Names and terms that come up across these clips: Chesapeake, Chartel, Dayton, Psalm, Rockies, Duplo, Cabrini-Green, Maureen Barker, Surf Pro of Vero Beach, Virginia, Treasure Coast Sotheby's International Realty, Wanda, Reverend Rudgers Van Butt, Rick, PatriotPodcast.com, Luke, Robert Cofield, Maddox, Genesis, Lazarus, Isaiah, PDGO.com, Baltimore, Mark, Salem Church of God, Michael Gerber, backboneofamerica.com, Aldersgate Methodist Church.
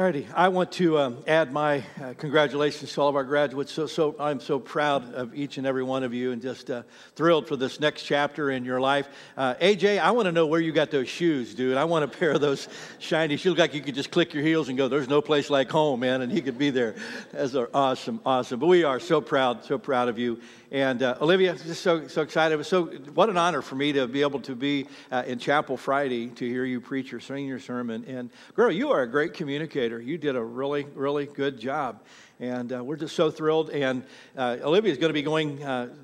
Alrighty, I want to add my congratulations to all of our graduates. So I'm so proud of each and every one of you, and just thrilled for this next chapter in your life. AJ, I want to know where you got those shoes, dude. I want a pair of those shiny shoes. Look like you could just click your heels and go, "There's no place like home, man," and he could be there. That's awesome, awesome. But we are so proud of you. And Olivia, just so excited. So what an honor for me to be able to be in Chapel Friday to hear you preach your senior sermon. And girl, you are a great communicator. You did a really, really good job, and we're just so thrilled. And Olivia's going to be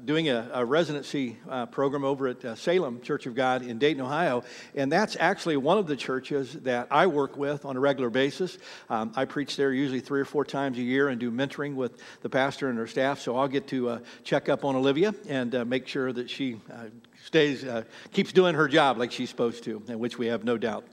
doing a residency program over at Salem Church of God in Dayton, Ohio, and that's actually one of the churches that I work with on a regular basis. I preach there usually 3 or 4 times a year and do mentoring with the pastor and her staff, so I'll get to check up on Olivia and make sure that she keeps doing her job like she's supposed to, and which we have no doubt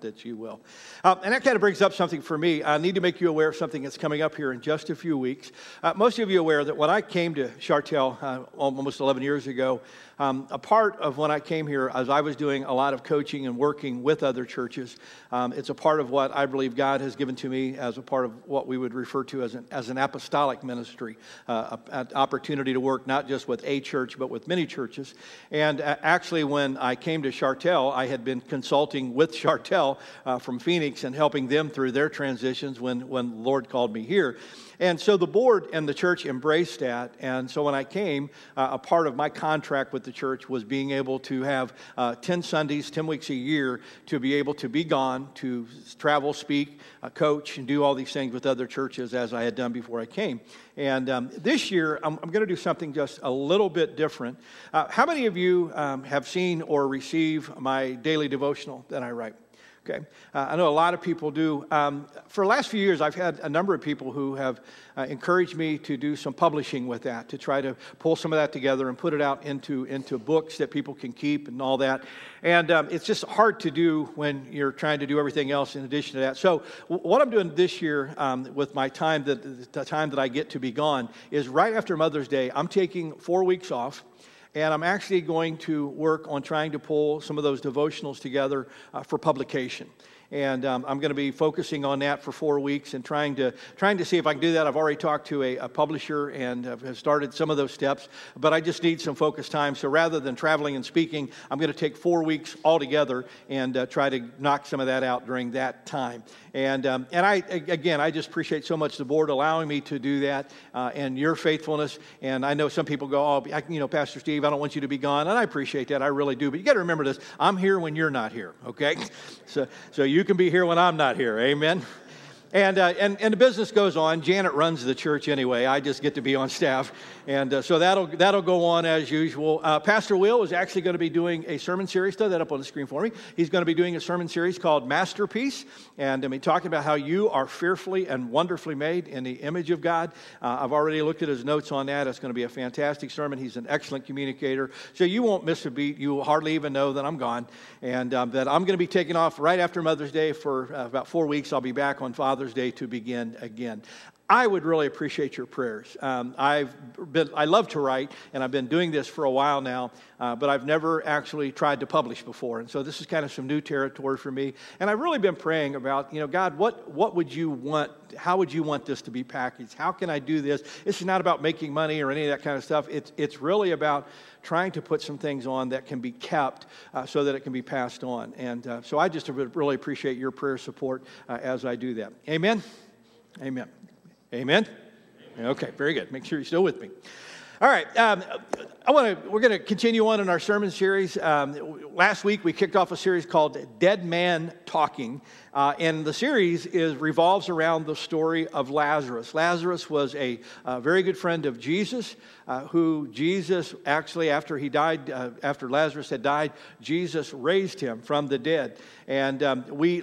that she will. And that kind of brings up something for me. I need to make you aware of something that's coming up here in just a few weeks. Most of you are aware that when I came to Chartel almost 11 years ago, a part of when I came here, as I was doing a lot of coaching and working with other churches, it's a part of what I believe God has given to me as a part of what we would refer to as an apostolic ministry, an opportunity to work not just with a church, but with many churches. And actually, when I came to Chartel, I had been consulting with Chartel from Phoenix and helping them through their transitions when the Lord called me here. And so the board and the church embraced that. And so when I came, a part of my contract with the church was being able to have 10 Sundays, 10 weeks a year, to be able to be gone, to travel, speak, coach, and do all these things with other churches as I had done before I came. And this year, I'm going to do something just a little bit different. How many of you have seen or receive my daily devotional that I write? Okay, I know a lot of people do. For the last few years, I've had a number of people who have encouraged me to do some publishing with that, to try to pull some of that together and put it out into books that people can keep and all that. And it's just hard to do when you're trying to do everything else in addition to that. So what I'm doing this year with my time, the time that I get to be gone, is right after Mother's Day, I'm taking 4 weeks off. And I'm actually going to work on trying to pull some of those devotionals together for publication. And I'm going to be focusing on that for 4 weeks and trying to see if I can do that. I've already talked to a publisher and have started some of those steps, but I just need some focused time. So rather than traveling and speaking, I'm going to take 4 weeks altogether and try to knock some of that out during that time. And I just appreciate so much the board allowing me to do that and your faithfulness. And I know some people go, "Oh, Pastor Steve, I don't want you to be gone," and I appreciate that. I really do. But you got to remember this: I'm here when you're not here. Okay, so you can be here when I'm not here. Amen. And the business goes on. Janet runs the church anyway. I just get to be on staff, and so that'll go on as usual. Pastor Will is actually going to be doing a sermon series. Throw that up on the screen for me. He's going to be doing a sermon series called Masterpiece, and I'm talking about how you are fearfully and wonderfully made in the image of God. I've already looked at his notes on that. It's going to be a fantastic sermon. He's an excellent communicator, so you won't miss a beat. You will hardly even know that I'm gone, and that I'm going to be taking off right after Mother's Day for about 4 weeks. I'll be back on Father's Day to begin again. I would really appreciate your prayers. I love to write, and I've been doing this for a while now, but I've never actually tried to publish before, and so this is kind of some new territory for me. And I've really been praying about, God, what would you want? How would you want this to be packaged? How can I do this? This is not about making money or any of that kind of stuff. It's really about trying to put some things on that can be kept so that it can be passed on. And so I just really appreciate your prayer support as I do that. Amen? Amen. Amen? Amen? Okay, very good. Make sure you're still with me. All right, we're going to continue on in our sermon series. Last week we kicked off a series called Dead Man Talking, and the series revolves around the story of Lazarus. Lazarus was a very good friend of Jesus, who Jesus actually, after Lazarus had died, Jesus raised him from the dead. And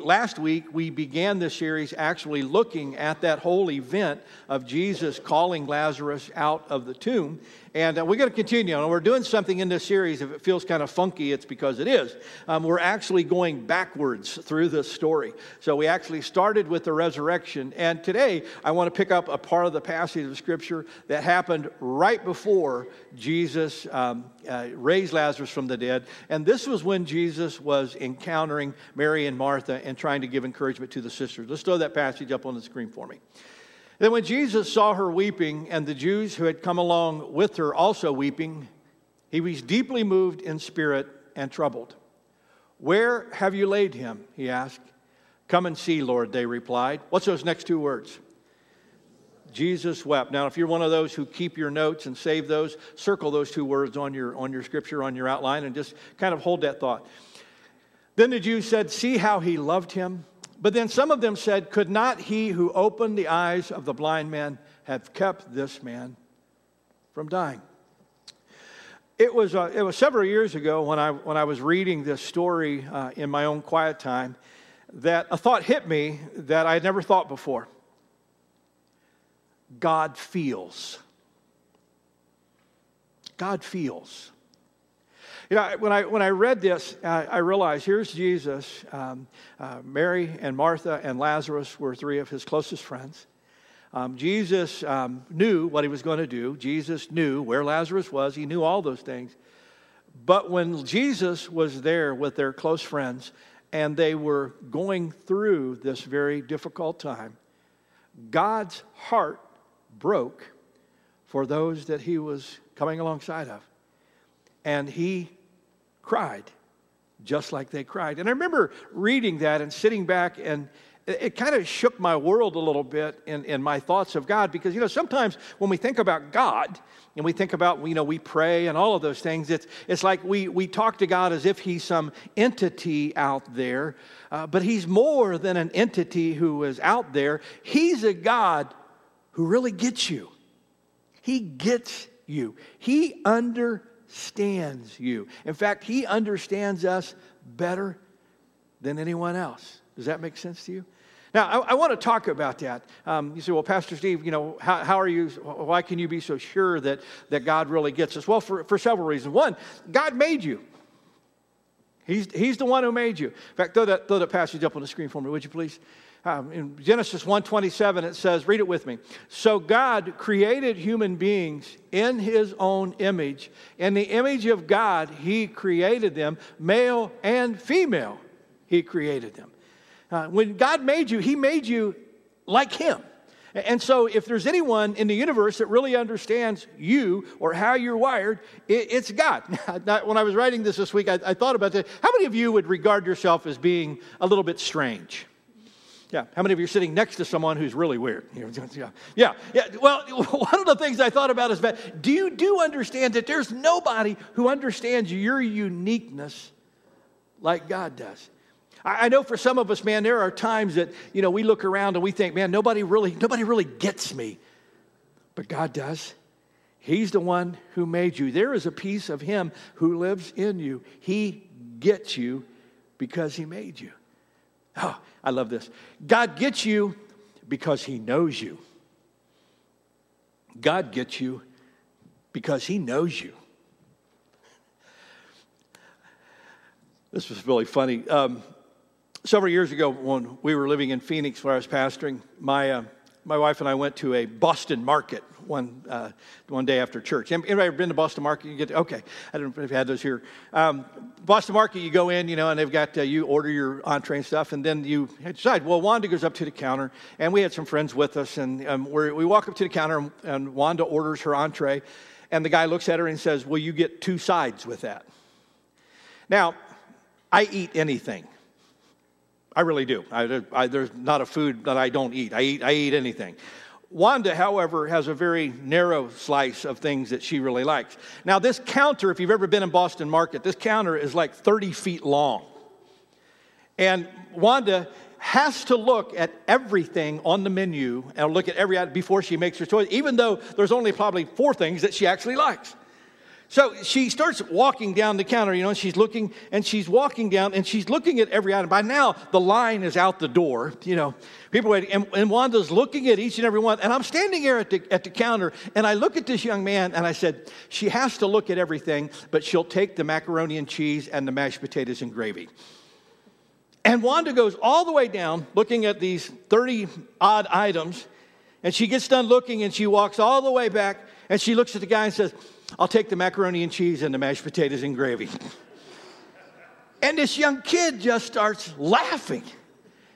last week we began this series actually looking at that whole event of Jesus calling Lazarus out of the tomb. And we're going to continue on. We're doing something in this series. If it feels kind of funky, it's because it is. We're actually going backwards through through this story. So we actually started with the resurrection, and today I want to pick up a part of the passage of Scripture that happened right before Jesus raised Lazarus from the dead, and this was when Jesus was encountering Mary and Martha and trying to give encouragement to the sisters. Let's throw that passage up on the screen for me. Then when Jesus saw her weeping, and the Jews who had come along with her also weeping, he was deeply moved in spirit and troubled. "Where have you laid him?" he asked. "Come and see, Lord," they replied. What's those next two words? Jesus wept. Now, if you're one of those who keep your notes and save those, circle those two words on your scripture, on your outline, and just kind of hold that thought. Then the Jews said, "See how he loved him." But then some of them said, "Could not he who opened the eyes of the blind man have kept this man from dying?" It was several years ago when I was reading this story in my own quiet time that a thought hit me that I had never thought before. God feels. God feels. You know, when I read this, I realized here's Jesus. Mary and Martha and Lazarus were three of his closest friends. Jesus knew what he was going to do. Jesus knew where Lazarus was. He knew all those things. But when Jesus was there with their close friends and they were going through this very difficult time, God's heart broke for those that he was coming alongside of. And he cried, just like they cried. And I remember reading that and sitting back, and it kind of shook my world a little bit in my thoughts of God. Because, you know, sometimes when we think about God and we think about, you know, we pray and all of those things, it's like we talk to God as if he's some entity out there. But he's more than an entity who is out there. He's a God who really gets you. He gets you. He understands you. In fact, he understands us better than anyone else. Does that make sense to you? Now, I want to talk about that. You say, well, Pastor Steve, you know, how are you? Why can you be so sure that God really gets us? Well, for several reasons. One, God made you. He's the one who made you. In fact, throw that passage up on the screen for me, would you please? In Genesis 1:27, it says, read it with me. "So God created human beings in his own image. In the image of God, he created them. Male and female, he created them." When God made you, he made you like him. And so if there's anyone in the universe that really understands you or how you're wired, it's God. When I was writing this week, I thought about that. How many of you would regard yourself as being a little bit strange? Yeah. How many of you are sitting next to someone who's really weird? Yeah. Well, one of the things I thought about is that do you understand that there's nobody who understands your uniqueness like God does? I know for some of us, man, there are times that, you know, we look around and we think, man, nobody really gets me. But God does. He's the one who made you. There is a piece of him who lives in you. He gets you because he made you. Oh, I love this. God gets you because he knows you. God gets you because he knows you. This was really funny. Several years ago, when we were living in Phoenix where I was pastoring, my wife and I went to a Boston Market one day after church. Anybody ever been to Boston Market? Okay, I don't know if you had those here. Boston Market, you go in, you know, and they've got, you order your entree and stuff, and then you decide. Well, Wanda goes up to the counter, and we had some friends with us, and we walk up to the counter, and Wanda orders her entree, and the guy looks at her and says, "Will you get two sides with that?" Now, I eat anything. I really do. There's not a food that I don't eat. I eat anything. Wanda, however, has a very narrow slice of things that she really likes. Now, this counter, if you've ever been in Boston Market, this counter is like 30 feet long. And Wanda has to look at everything on the menu and look at every item before she makes her choice, even though there's only probably four things that she actually likes. So she starts walking down the counter, you know, and she's looking at every item. By now, the line is out the door, you know, people waiting. And Wanda's looking at each and every one. And I'm standing here at the counter, and I look at this young man, and I said, she has to look at everything, but she'll take the macaroni and cheese and the mashed potatoes and gravy. And Wanda goes all the way down looking at these 30-odd items, and she gets done looking, and she walks all the way back, and she looks at the guy and says, "I'll take the macaroni and cheese and the mashed potatoes and gravy." And this young kid just starts laughing.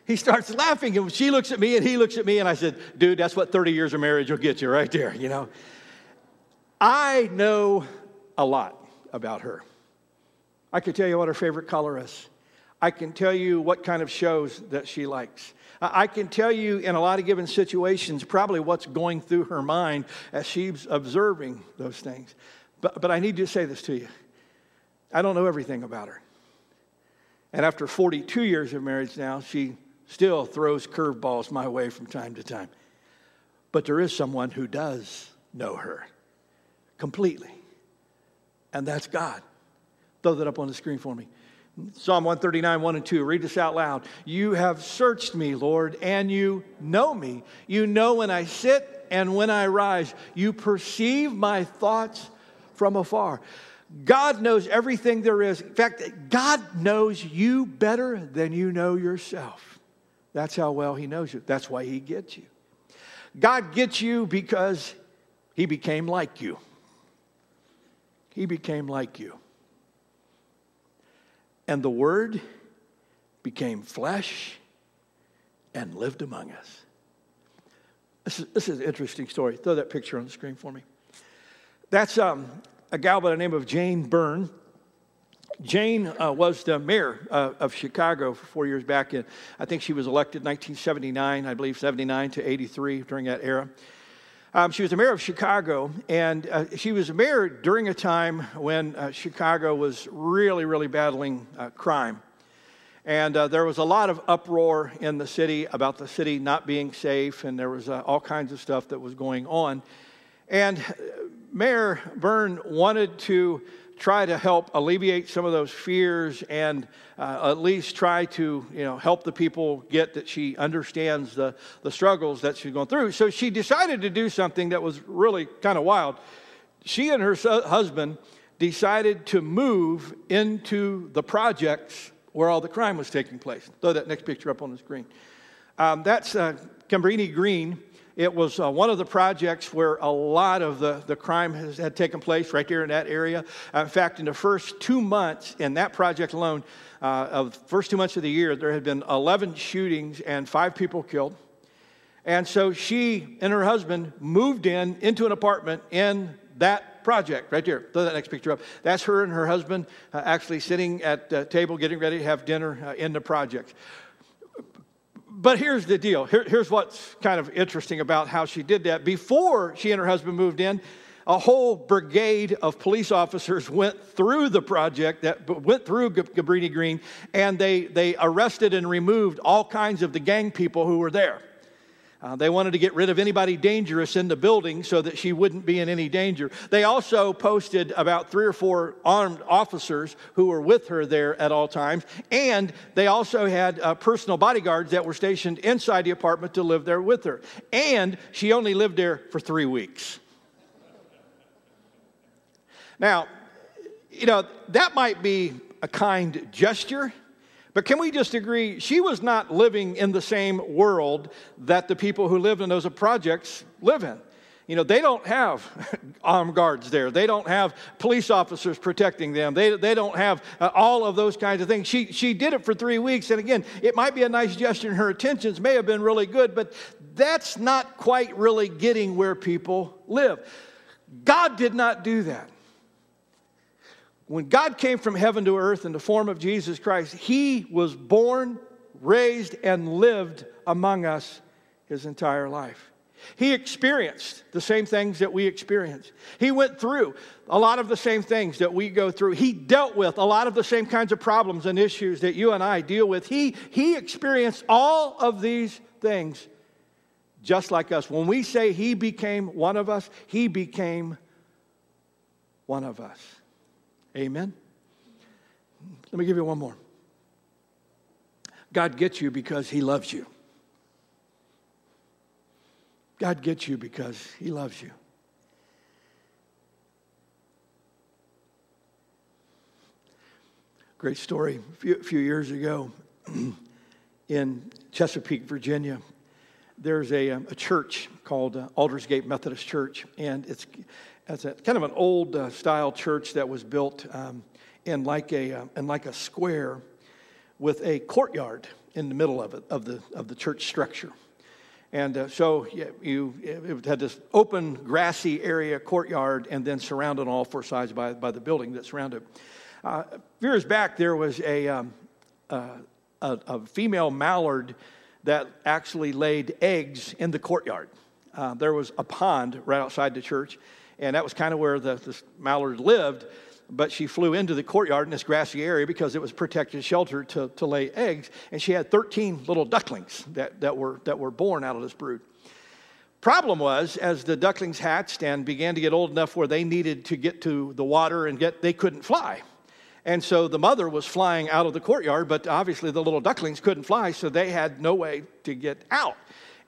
He starts laughing, and she looks at me, and he looks at me, and I said, "Dude, that's what 30 years of marriage will get you right there, you know." I know a lot about her. I could tell you what her favorite color is. I can tell you what kind of shows that she likes. I can tell you in a lot of given situations probably what's going through her mind as she's observing those things. But I need to say this to you. I don't know everything about her. And after 42 years of marriage now, she still throws curveballs my way from time to time. But there is someone who does know her completely. And that's God. Throw that up on the screen for me. Psalm 139, 1 and 2. Read this out loud. "You have searched me, Lord, and you know me. You know when I sit and when I rise. You perceive my thoughts from afar." God knows everything there is. In fact, God knows you better than you know yourself. That's how well He knows you. That's why He gets you. God gets you because He became like you. He became like you. "And the Word became flesh and lived among us." This is an interesting story. Throw that picture on the screen for me. That's a gal by the name of Jane Byrne. Jane was the mayor of Chicago for 4 years back. And I think she was elected 1979, I believe, 79 to 83 during that era. She was the mayor of Chicago, and she was mayor during a time when Chicago was really, really battling crime. And there was a lot of uproar in the city about the city not being safe, and there was all kinds of stuff that was going on. And Mayor Byrne wanted to try to help alleviate some of those fears and at least try to, you know, help the people get that she understands the struggles that she's going through. So she decided to do something that was really kind of wild. She and her husband decided to move into the projects where all the crime was taking place. Throw that next picture up on the screen. That's Cabrini-Green. It was one of the projects where a lot of the crime had taken place right there in that area. In fact, in the first 2 months in that project alone, of the first 2 months of the year, there had been 11 shootings and 5 people killed. And so she and her husband moved into an apartment in that project right there. Throw that next picture up. That's her and her husband actually sitting at the table getting ready to have dinner in the project. But here's the deal. Here's what's kind of interesting about how she did that. Before she and her husband moved in, a whole brigade of police officers went through the project, Cabrini-Green, and they arrested and removed all kinds of the gang people who were there. They wanted to get rid of anybody dangerous in the building so that she wouldn't be in any danger. They also posted about 3 or 4 armed officers who were with her there at all times. And they also had personal bodyguards that were stationed inside the apartment to live there with her. And she only lived there for 3 weeks. Now, you know, that might be a kind gesture. But can we just agree, she was not living in the same world that the people who lived in those projects live in. You know, they don't have armed guards there. They don't have police officers protecting them. They don't have all of those kinds of things. She did it for 3 weeks. And again, it might be a nice gesture, and her intentions may have been really good, but that's not quite really getting where people live. God did not do that. When God came from heaven to earth in the form of Jesus Christ, He was born, raised, and lived among us His entire life. He experienced the same things that we experience. He went through a lot of the same things that we go through. He dealt with a lot of the same kinds of problems and issues that you and I deal with. He experienced all of these things just like us. When we say He became one of us, He became one of us. Amen. Let me give you one more. God gets you because He loves you. God gets you because He loves you. Great story. A few years ago, in Chesapeake, Virginia. There's a church called Aldersgate Methodist Church, and it's a, kind of an old style church that was built in like a square with a courtyard in the middle of it, of the church structure. And so it had this open, grassy area, courtyard, and then surrounded on all four sides by the building that surrounded. Years back, there was a female mallard that actually laid eggs in the courtyard. There was a pond right outside the church, and that was kind of where the mallard lived, but she flew into the courtyard in this grassy area because it was protected shelter to lay eggs, and she had 13 little ducklings that were born out of this brood. Problem was, as the ducklings hatched and began to get old enough where they needed to get to the water and they couldn't fly. And so the mother was flying out of the courtyard, but obviously the little ducklings couldn't fly, so they had no way to get out.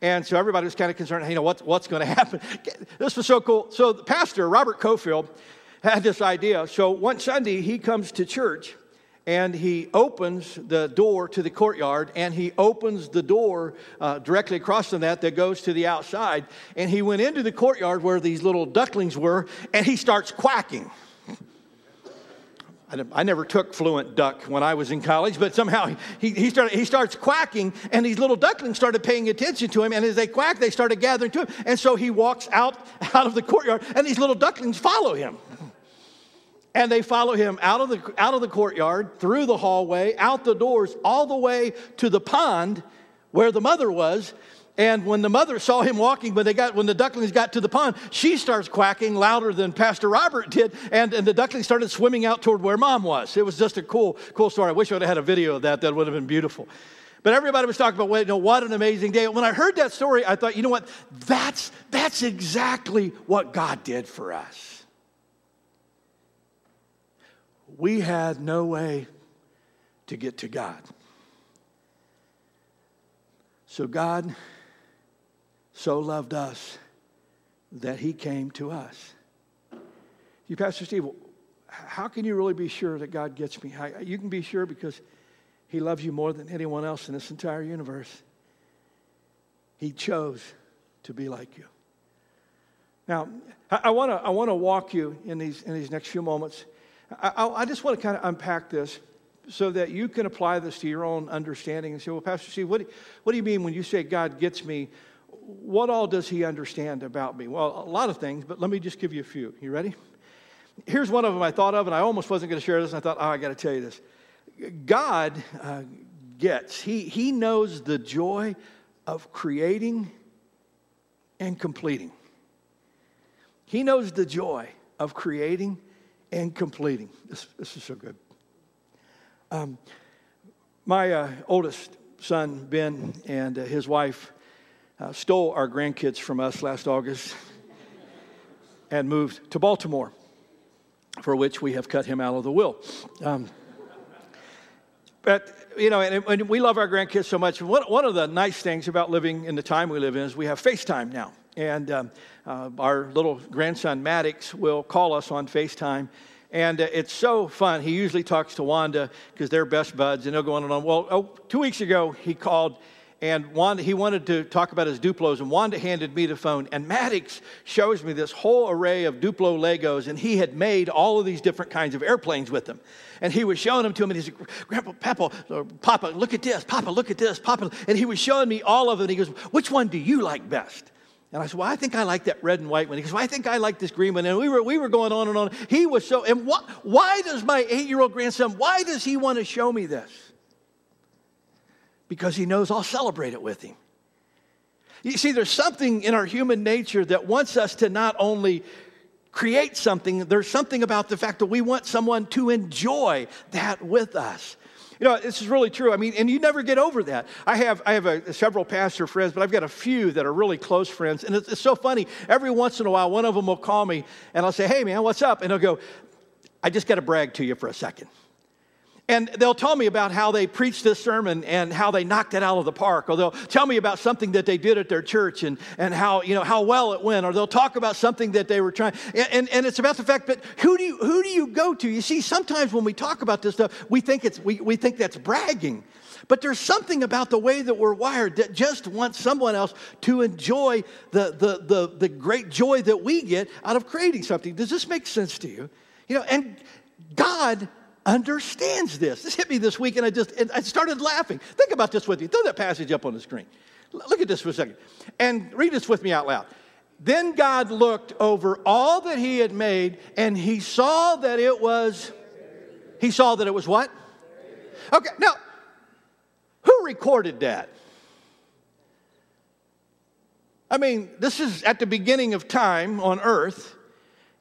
And so everybody was kind of concerned, hey, you know, what's going to happen? This was so cool. So the pastor, Robert Cofield, had this idea. So one Sunday, he comes to church, and he opens the door to the courtyard, and he opens the door directly across from that goes to the outside, and he went into the courtyard where these little ducklings were, and he starts quacking. I never took Fluent Duck when I was in college, but somehow he starts quacking, and these little ducklings started paying attention to him, and as they quack, they started gathering to him, and so he walks out of the courtyard, and these little ducklings follow him. And they follow him out of the courtyard, through the hallway, out the doors, all the way to the pond where the mother was. And when the mother saw him walking, when the ducklings got to the pond, she starts quacking louder than Pastor Robert did, and the ducklings started swimming out toward where Mom was. It was just a cool story. I wish I would have had a video of that. That would have been beautiful. But everybody was talking about, wait, no, what an amazing day. When I heard that story, I thought, you know what? That's exactly what God did for us. We had no way to get to God. So God so loved us that he came to us. You, Pastor Steve, how can you really be sure that God gets me? You can be sure because he loves you more than anyone else in this entire universe. He chose to be like you. Now, I want to walk you in these next few moments. I just want to kind of unpack this so that you can apply this to your own understanding and say, well, Pastor Steve, what do you mean when you say God gets me? What all does he understand about me? Well, a lot of things, but let me just give you a few. You ready? Here's one of them I thought of, and I almost wasn't going to share this, and I thought, I got to tell you this. God gets. He knows the joy of creating and completing. He knows the joy of creating and completing. This is so good. My oldest son, Ben, and his wife stole our grandkids from us last August and moved to Baltimore, for which we have cut him out of the will. But, you know, and we love our grandkids so much. One of the nice things about living in the time we live in is we have FaceTime now. And our little grandson, Maddox, will call us on FaceTime. And it's so fun. He usually talks to Wanda because they're best buds, and they'll go on and on. Well, 2 weeks ago, he called, and he wanted to talk about his Duplos, and Wanda handed me the phone. And Maddox shows me this whole array of Duplo Legos, and he had made all of these different kinds of airplanes with them. And he was showing them to him, and he said, Grandpa, Papa, look at this. Papa, look at this. Papa. And he was showing me all of them, and he goes, which one do you like best? And I said, well, I think I like that red and white one. He goes, well, I think I like this green one. And we were going on and on. He was so, and why does my 8-year-old grandson, why does he want to show me this? Because he knows I'll celebrate it with him. You see, there's something in our human nature that wants us to not only create something, there's something about the fact that we want someone to enjoy that with us. You know, this is really true. I mean, and you never get over that. I have several pastor friends, but I've got a few that are really close friends. And it's so funny. Every once in a while, one of them will call me, and I'll say, hey, man, what's up? And they'll go, I just got to brag to you for a second. And they'll tell me about how they preached this sermon and how they knocked it out of the park. Or they'll tell me about something that they did at their church and how, you know, how well it went. Or they'll talk about something that they were trying. And it's about the fact that who do you go to? You see, sometimes when we talk about this stuff, we think that's bragging. But there's something about the way that we're wired that just wants someone else to enjoy the great joy that we get out of creating something. Does this make sense to you? You know, and God understands this. This hit me this week, and I started laughing. Think about this with me. Throw that passage up on the screen. Look at this for a second. And read this with me out loud. Then God looked over all that he had made, and he saw that it was what? Okay, now, who recorded that? I mean, this is at the beginning of time on earth,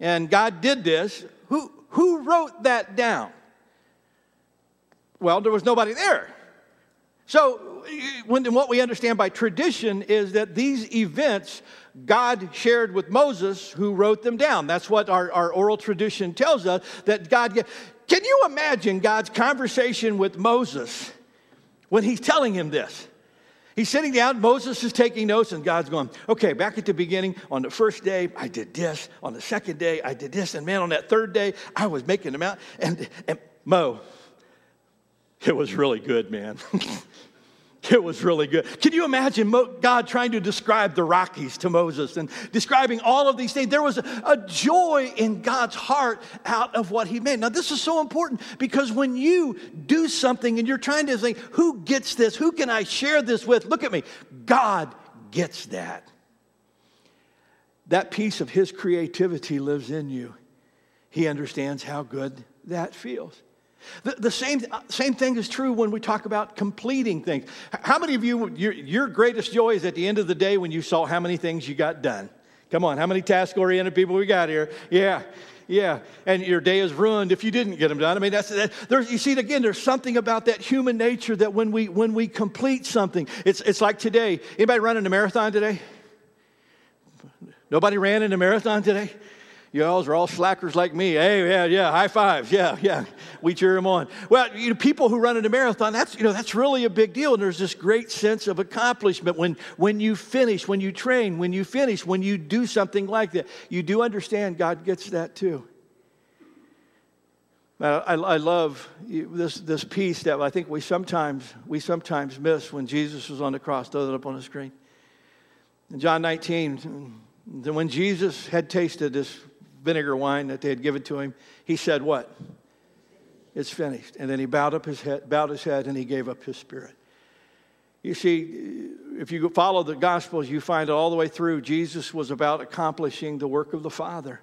and God did this. Who wrote that down? Well, there was nobody there. So what we understand by tradition is that these events God shared with Moses, who wrote them down. That's what our oral tradition tells us, that God... Can you imagine God's conversation with Moses when he's telling him this? He's sitting down, Moses is taking notes, and God's going, okay, back at the beginning, on the first day, I did this. On the second day, I did this. And man, on that third day, I was making them out. And Mo, it was really good, man. It was really good. Can you imagine God trying to describe the Rockies to Moses and describing all of these things? There was a joy in God's heart out of what he made. Now, this is so important because when you do something and you're trying to think, who gets this? Who can I share this with? Look at me. God gets that. That piece of his creativity lives in you. He understands how good that feels. The same thing is true when we talk about completing things. How many of you, your greatest joy is at the end of the day when you saw how many things you got done? Come on, how many task-oriented people we got here? Yeah. And your day is ruined if you didn't get them done. I mean, you see, again, there's something about that human nature that when we complete something, it's like today. Anybody running a marathon today? Nobody ran in a marathon today? Y'all are all slackers like me. Hey, yeah, high fives. Yeah. We cheer them on. Well, you know, people who run in a marathon, that's really a big deal. And there's this great sense of accomplishment when you finish, when you train, when you finish, when you do something like that. You do understand God gets that too. I love this piece that I think we sometimes miss when Jesus was on the cross. Throw that up on the screen. In John 19, when Jesus had tasted this vinegar wine that they had given to him, he said what? It's finished. And then he bowed his head and he gave up his spirit. You see, if you follow the Gospels, you find all the way through Jesus was about accomplishing the work of the Father.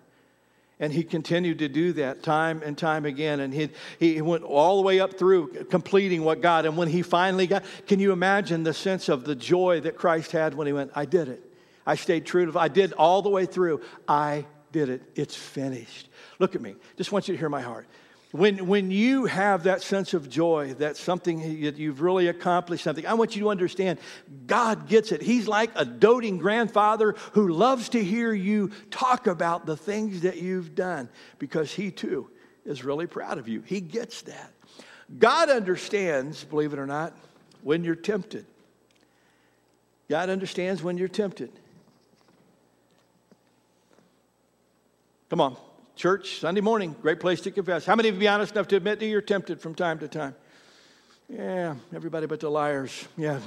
And he continued to do that time and time again. And he went all the way up through completing what God, and when he finally got, can you imagine the sense of the joy that Christ had when he went, I did it. I stayed true to I did all the way through. I did it. It's finished. Look at me. Just want you to hear my heart. When you have that sense of joy, that's something that you've really accomplished something, I want you to understand God gets it. He's like a doting grandfather who loves to hear you talk about the things that you've done because he too is really proud of you. He gets that. God understands, believe it or not, when you're tempted. God understands when you're tempted. Come on, church, Sunday morning, great place to confess. How many of you be honest enough to admit that you're tempted from time to time? Yeah, everybody but the liars. Yeah.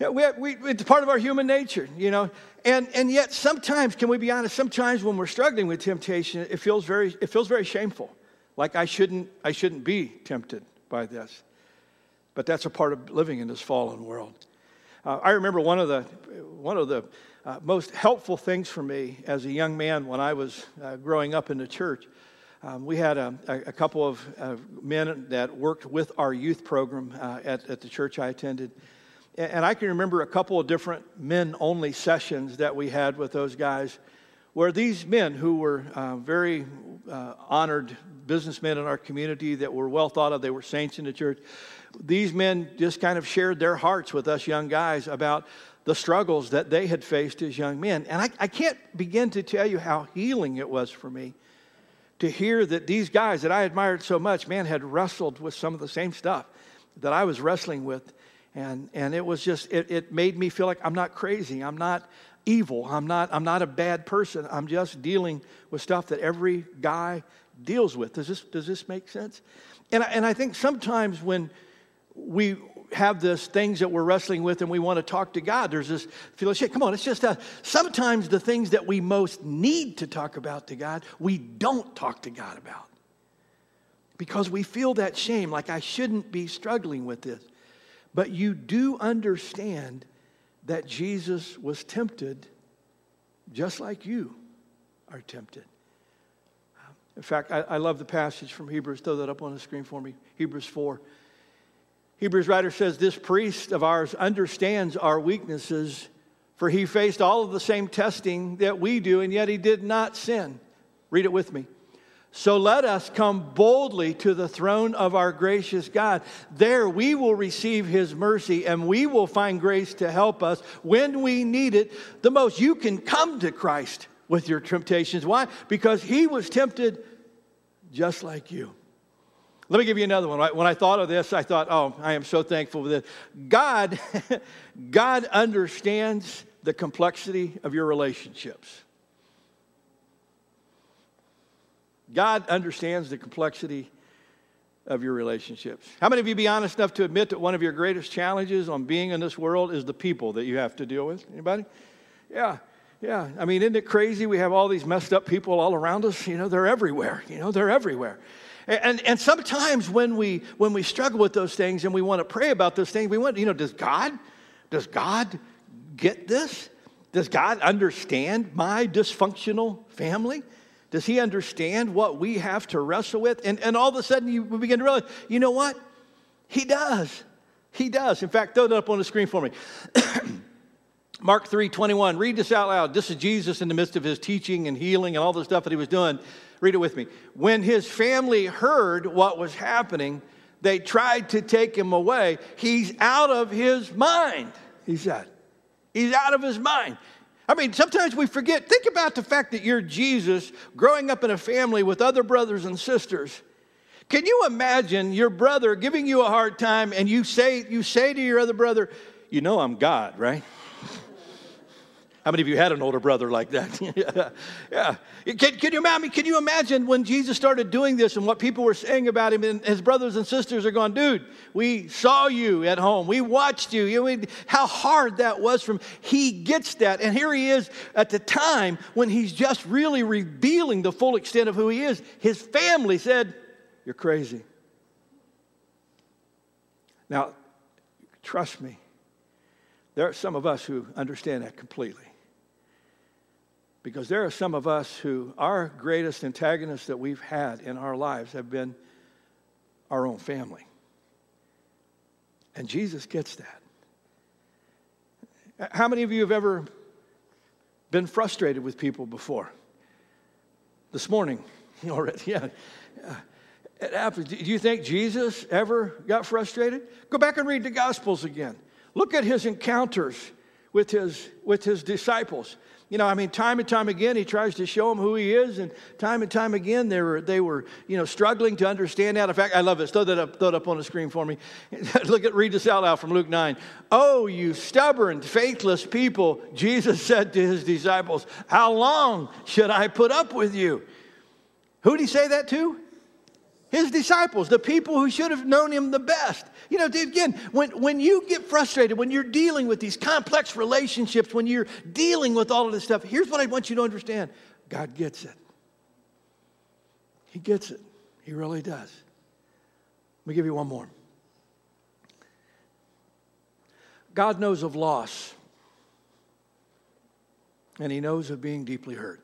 Yeah, it's part of our human nature, you know. And yet sometimes, can we be honest, sometimes when we're struggling with temptation, it feels very shameful. Like I shouldn't be tempted by this. But that's a part of living in this fallen world. I remember one of the most helpful things for me as a young man when I was growing up in the church. We had a couple of men that worked with our youth program at the church I attended. And I can remember a couple of different men-only sessions that we had with those guys where these men who were very honored businessmen in our community that were well thought of, they were saints in the church. These men just kind of shared their hearts with us young guys about the struggles that they had faced as young men. And I can't begin to tell you how healing it was for me to hear that these guys that I admired so much, man, had wrestled with some of the same stuff that I was wrestling with. And it was just, it made me feel like I'm not crazy. I'm not evil. I'm not a bad person. I'm just dealing with stuff that every guy deals with. Does this make sense? And I think sometimes when we have this things that we're wrestling with and we want to talk to God, there's this feel of shit. Come on, it's just sometimes the things that we most need to talk about to God, we don't talk to God about. Because we feel that shame, like I shouldn't be struggling with this. But you do understand that Jesus was tempted just like you are tempted. In fact, I love the passage from Hebrews. Throw that up on the screen for me. Hebrews 4. Hebrews writer says, "This priest of ours understands our weaknesses, for he faced all of the same testing that we do, and yet he did not sin." Read it with me. "So let us come boldly to the throne of our gracious God. There we will receive his mercy, and we will find grace to help us when we need it the most." You can come to Christ with your temptations. Why? Because he was tempted just like you. Let me give you another one. When I thought of this, I thought, oh, I am so thankful for this. God understands the complexity of your relationships. God understands the complexity of your relationships. How many of you be honest enough to admit that one of your greatest challenges on being in this world is the people that you have to deal with? Anybody? Yeah. I mean, isn't it crazy? We have all these messed up people all around us. They're everywhere. And sometimes when we struggle with those things and we want to pray about those things, we want, does God get this? Does God understand my dysfunctional family? Does he understand what we have to wrestle with? And all of a sudden you begin to realize, you know what? He does. In fact, throw that up on the screen for me. Mark 3:21. Read this out loud. This is Jesus in the midst of his teaching and healing and all the stuff that he was doing. Read it with me. "When his family heard what was happening, they tried to take him away. 'He's out of his mind,' he said. He's out of his mind." I mean, sometimes we forget. Think about the fact that you're Jesus growing up in a family with other brothers and sisters. Can you imagine your brother giving you a hard time and you say to your other brother, "You know I'm God, right?" How many of you had an older brother like that? Yeah. Can you imagine when Jesus started doing this and what people were saying about him, and his brothers and sisters are going, "Dude, we saw you at home. We watched you." How hard that was for him. He gets that. And here he is at the time when he's just really revealing the full extent of who he is. His family said, "You're crazy." Now, trust me, there are some of us who understand that completely. Because there are some of us who our greatest antagonists that we've had in our lives have been our own family. And Jesus gets that. How many of you have ever been frustrated with people before? This morning already, yeah. It happens. Do you think Jesus ever got frustrated? Go back and read the Gospels again. Look at his encounters with his disciples. Time and time again, he tries to show them who he is, and time again, they were struggling to understand that. In fact, I love this. Throw that up on the screen for me. Read this out loud from Luke 9. "Oh, you stubborn, faithless people," Jesus said to his disciples, "how long should I put up with you?" Who did he say that to? His disciples, the people who should have known him the best. Again, when you get frustrated, when you're dealing with these complex relationships, when you're dealing with all of this stuff, here's what I want you to understand. God gets it. He gets it. He really does. Let me give you one more. God knows of loss, and he knows of being deeply hurt.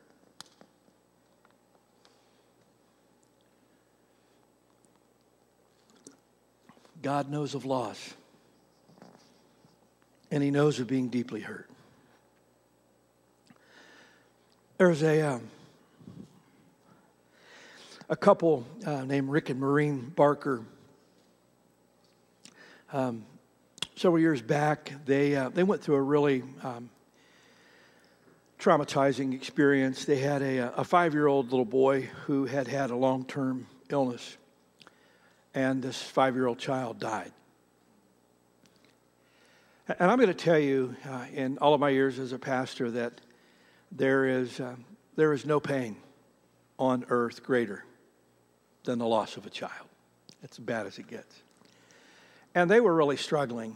God knows of loss, and he knows of being deeply hurt. There's a couple named Rick and Maureen Barker. Several years back, they went through a really traumatizing experience. They had a five-year-old little boy who had had a long-term illness, and this five-year-old child died. And I'm going to tell you, in all of my years as a pastor, that there is no pain on earth greater than the loss of a child. It's as bad as it gets. And they were really struggling.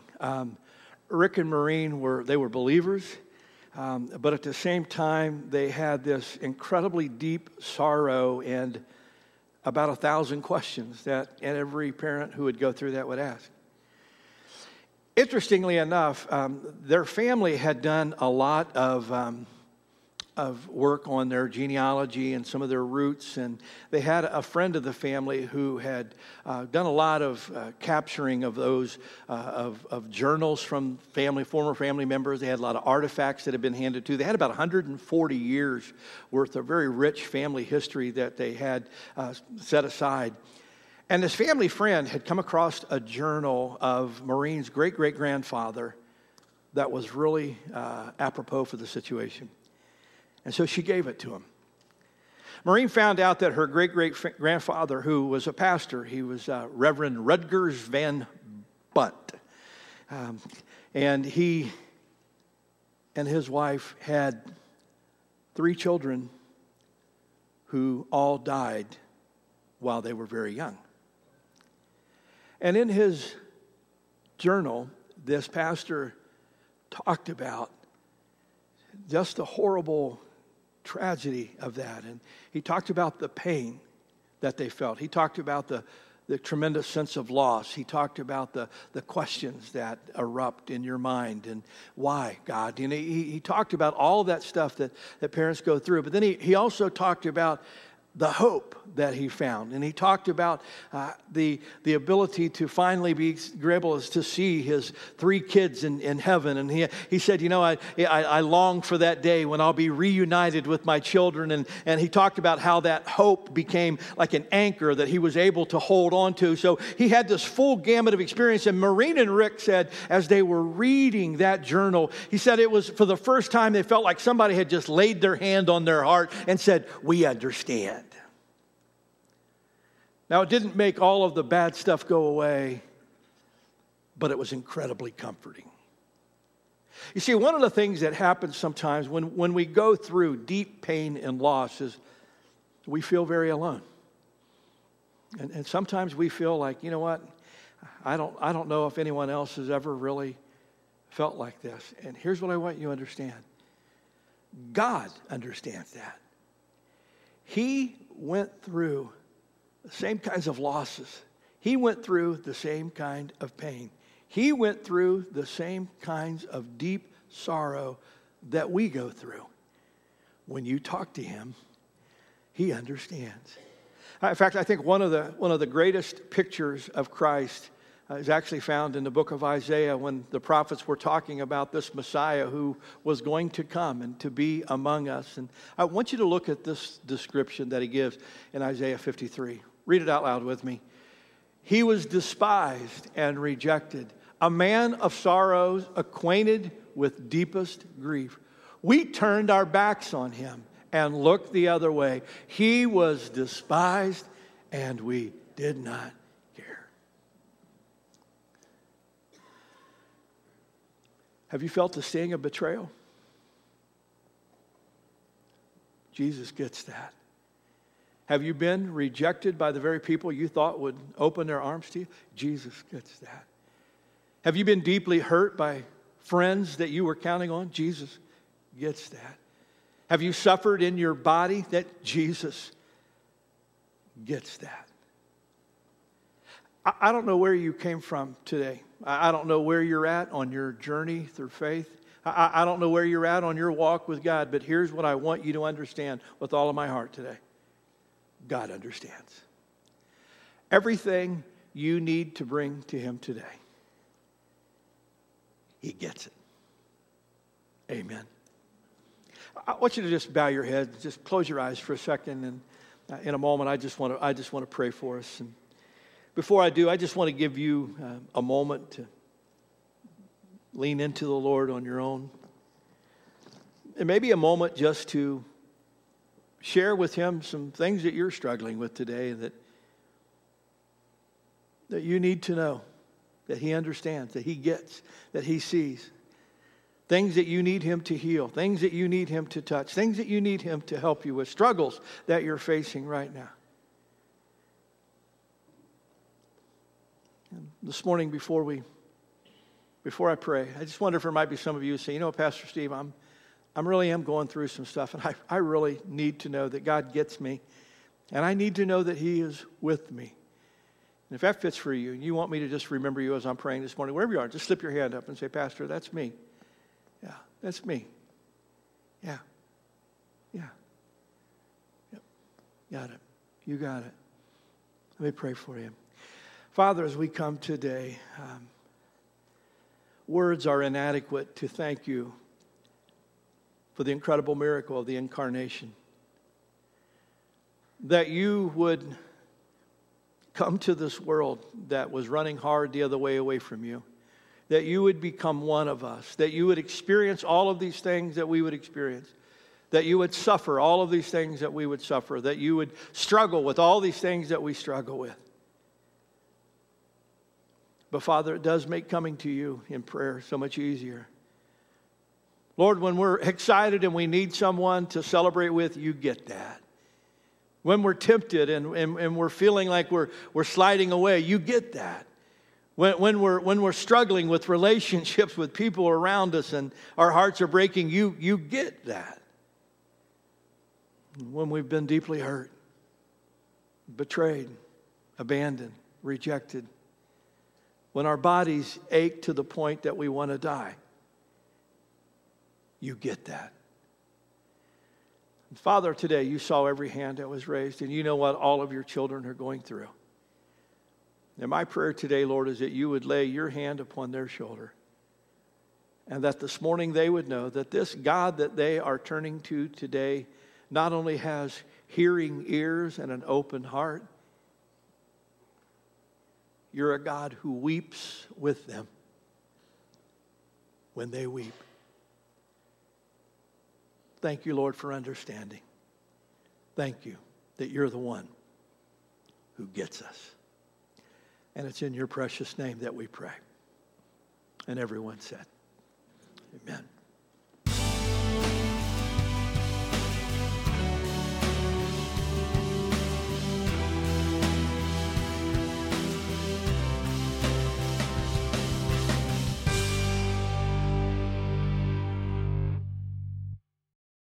Rick and Maureen were believers, but at the same time, they had this incredibly deep sorrow and about 1,000 questions that every parent who would go through that would ask. Interestingly enough, their family had done a lot of work on their genealogy and some of their roots, and they had a friend of the family who had done a lot of capturing of those of journals from former family members. They had a lot of artifacts that had been handed to. They had about 140 years worth of very rich family history that they had set aside. And this family friend had come across a journal of Maureen's great-great-grandfather that was really apropos for the situation. And so she gave it to him. Maureen found out that her great-great-grandfather, who was a pastor, he was Reverend Rudgers Van Butt. And he and his wife had three children who all died while they were very young. And in his journal, this pastor talked about just the horrible tragedy of that. And he talked about the pain that they felt. He talked about the tremendous sense of loss. He talked about the questions that erupt in your mind and why, God. And he talked about all that stuff that parents go through. But then he also talked about the hope that he found. And he talked about the ability to finally be able to see his three kids in heaven. And he said, you know, I long for that day when I'll be reunited with my children. And he talked about how that hope became like an anchor that he was able to hold on to. So he had this full gamut of experience. And Maureen and Rick said, as they were reading that journal, he said it was for the first time they felt like somebody had just laid their hand on their heart and said, we understand. Now, it didn't make all of the bad stuff go away, but it was incredibly comforting. You see, one of the things that happens sometimes when we go through deep pain and loss is we feel very alone. And sometimes we feel like, you know what, I don't know if anyone else has ever really felt like this. And here's what I want you to understand. God understands that. He went through the same kinds of losses. He went through the same kind of pain. He went through the same kinds of deep sorrow that we go through. When you talk to him, he understands. In fact, I think one of the greatest pictures of Christ is actually found in the book of Isaiah when the prophets were talking about this Messiah who was going to come and to be among us. And I want you to look at this description that he gives in Isaiah 53. Read it out loud with me. He was despised and rejected, a man of sorrows, acquainted with deepest grief. We turned our backs on him and looked the other way. He was despised and we did not. Have you felt the sting of betrayal? Jesus gets that. Have you been rejected by the very people you thought would open their arms to you? Jesus gets that. Have you been deeply hurt by friends that you were counting on? Jesus gets that. Have you suffered in your body? That Jesus gets that. I don't know where you came from today. I don't know where you're at on your journey through faith. I don't know where you're at on your walk with God, but here's what I want you to understand with all of my heart today. God understands. Everything you need to bring to him today, he gets it. Amen. I want you to just bow your head, just close your eyes for a second, and in a moment I just want to pray for us. And before I do, I just want to give you a moment to lean into the Lord on your own. And maybe a moment just to share with him some things that you're struggling with today that you need to know, that he understands, that he gets, that he sees. Things that you need him to heal, things that you need him to touch, things that you need him to help you with, struggles that you're facing right now. And this morning before I pray, I just wonder if there might be some of you who say, you know, Pastor Steve, I really am going through some stuff, and I really need to know that God gets me, and I need to know that he is with me. And if that fits for you, and you want me to just remember you as I'm praying this morning, wherever you are, just slip your hand up and say, Pastor, that's me. Yeah, that's me. Yeah. Yeah. Yep. Got it. You got it. Let me pray for you. Father, as we come today, words are inadequate to thank you for the incredible miracle of the incarnation. That you would come to this world that was running hard the other way away from you. That you would become one of us, that you would experience all of these things that we would experience, that you would suffer all of these things that we would suffer, that you would struggle with all these things that we struggle with. But Father, it does make coming to you in prayer so much easier. Lord, when we're excited and we need someone to celebrate with, you get that. When we're tempted and we're feeling like we're sliding away, you get that. When we're struggling with relationships with people around us and our hearts are breaking, you get that. When we've been deeply hurt, betrayed, abandoned, rejected. When our bodies ache to the point that we want to die, you get that. And Father, today you saw every hand that was raised, and you know what all of your children are going through. And my prayer today, Lord, is that you would lay your hand upon their shoulder, and that this morning they would know that this God that they are turning to today not only has hearing ears and an open heart, you're a God who weeps with them when they weep. Thank you, Lord, for understanding. Thank you that you're the one who gets us. And it's in your precious name that we pray. And everyone said, Amen.